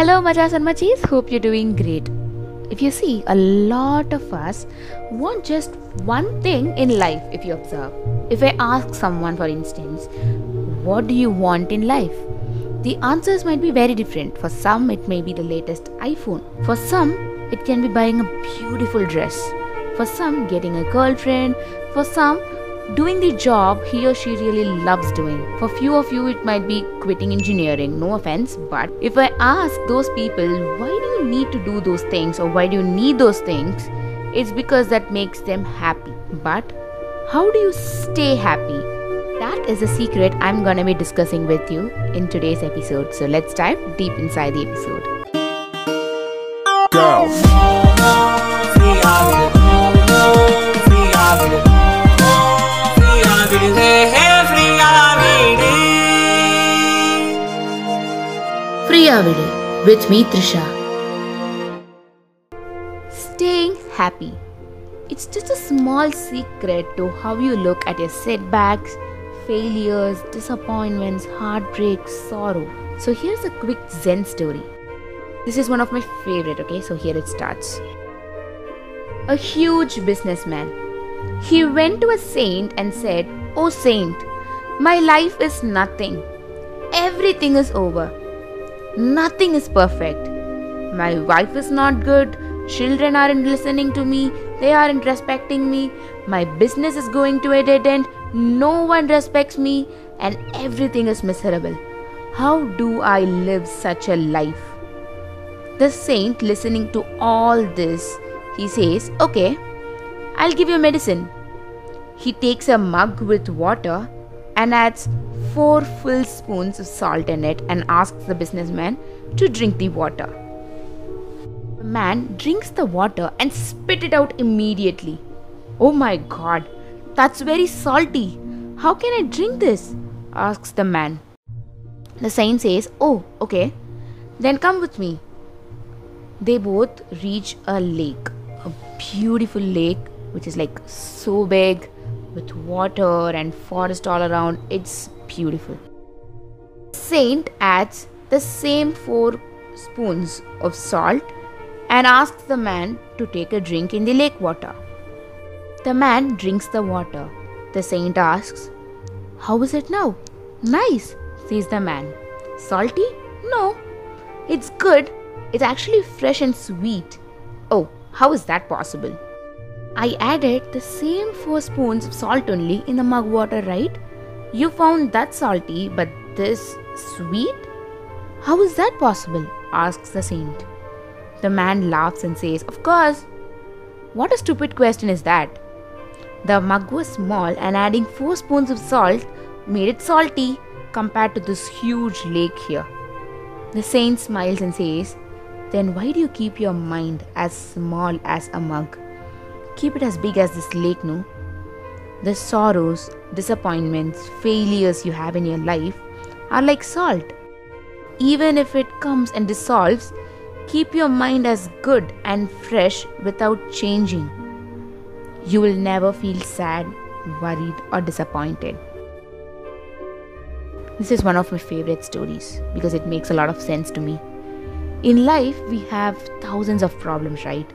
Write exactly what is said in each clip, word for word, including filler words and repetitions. Hello Majas and Machis, hope you're doing great. If you see, a lot of us want just one thing in life. If you observe, if I ask someone, for instance, what do you want in life? The answers might be very different. For some, it may be the latest iPhone. For some, it can be buying a beautiful dress. For some, getting a girlfriend. For some, doing the job he or she really loves doing. For few of you, it might be quitting engineering, no offense, but if I ask those people, why do you need to do those things or why do you need those things? It's because that makes them happy. But how do you stay happy? That is a secret I'm gonna be discussing with you in today's episode. So let's dive deep inside the episode. Girls. With me, Trisha. Staying happy. It's just a small secret to how you look at your setbacks, failures, disappointments, heartbreaks, sorrow. So here's a quick Zen story. This is one of my favorite, okay? So here it starts. A huge businessman. He went to a saint and said, "Oh saint, my life is nothing. Everything is over. Nothing is perfect. My wife is not good. Children aren't listening to me. They aren't respecting me. My business is going to a dead end. No one respects me. And everything is miserable. How do I live such a life?" The saint, listening to all this, he says, "Okay, I'll give you medicine." He takes a mug with water and adds four full spoons of salt in it and asks the businessman to drink the water. The man drinks the water and spit it out immediately. "Oh my God, that's very salty. How can I drink this?" asks the man. The saint says, "Oh, okay, then come with me." They both reach a lake, a beautiful lake which is like so big with water and forest all around. It's beautiful. Saint adds the same four spoons of salt and asks the man to take a drink in the lake water. The man drinks the water. The saint asks, "How is it now?" "Nice," says the man. "Salty?" "No, it's good. It's actually fresh and sweet." "Oh, how is that possible?" "I added the same four spoons of salt only in the mug water, right? You found that salty, but this sweet? How is that possible?" asks the saint. The man laughs and says, "Of course. What a stupid question is that?" The mug was small and adding four spoons of salt made it salty compared to this huge lake here. The saint smiles and says, "Then why do you keep your mind as small as a mug? Keep it as big as this lake, no? The sorrows, disappointments, failures you have in your life are like salt. Even if it comes and dissolves, keep your mind as good and fresh without changing. You will never feel sad, worried or disappointed." This is one of my favorite stories because it makes a lot of sense to me. In life, we have thousands of problems, right?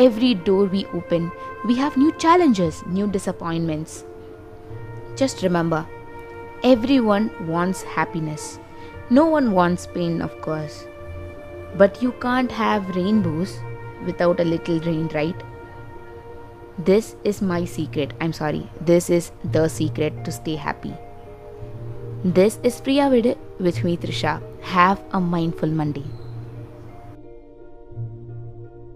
Every door we open, we have new challenges, new disappointments. Just remember, everyone wants happiness. No one wants pain, of course. But you can't have rainbows without a little rain, right? This is my secret. I'm sorry. This is the secret to stay happy. This is Priya Vide with me, Trisha. Have a mindful Monday.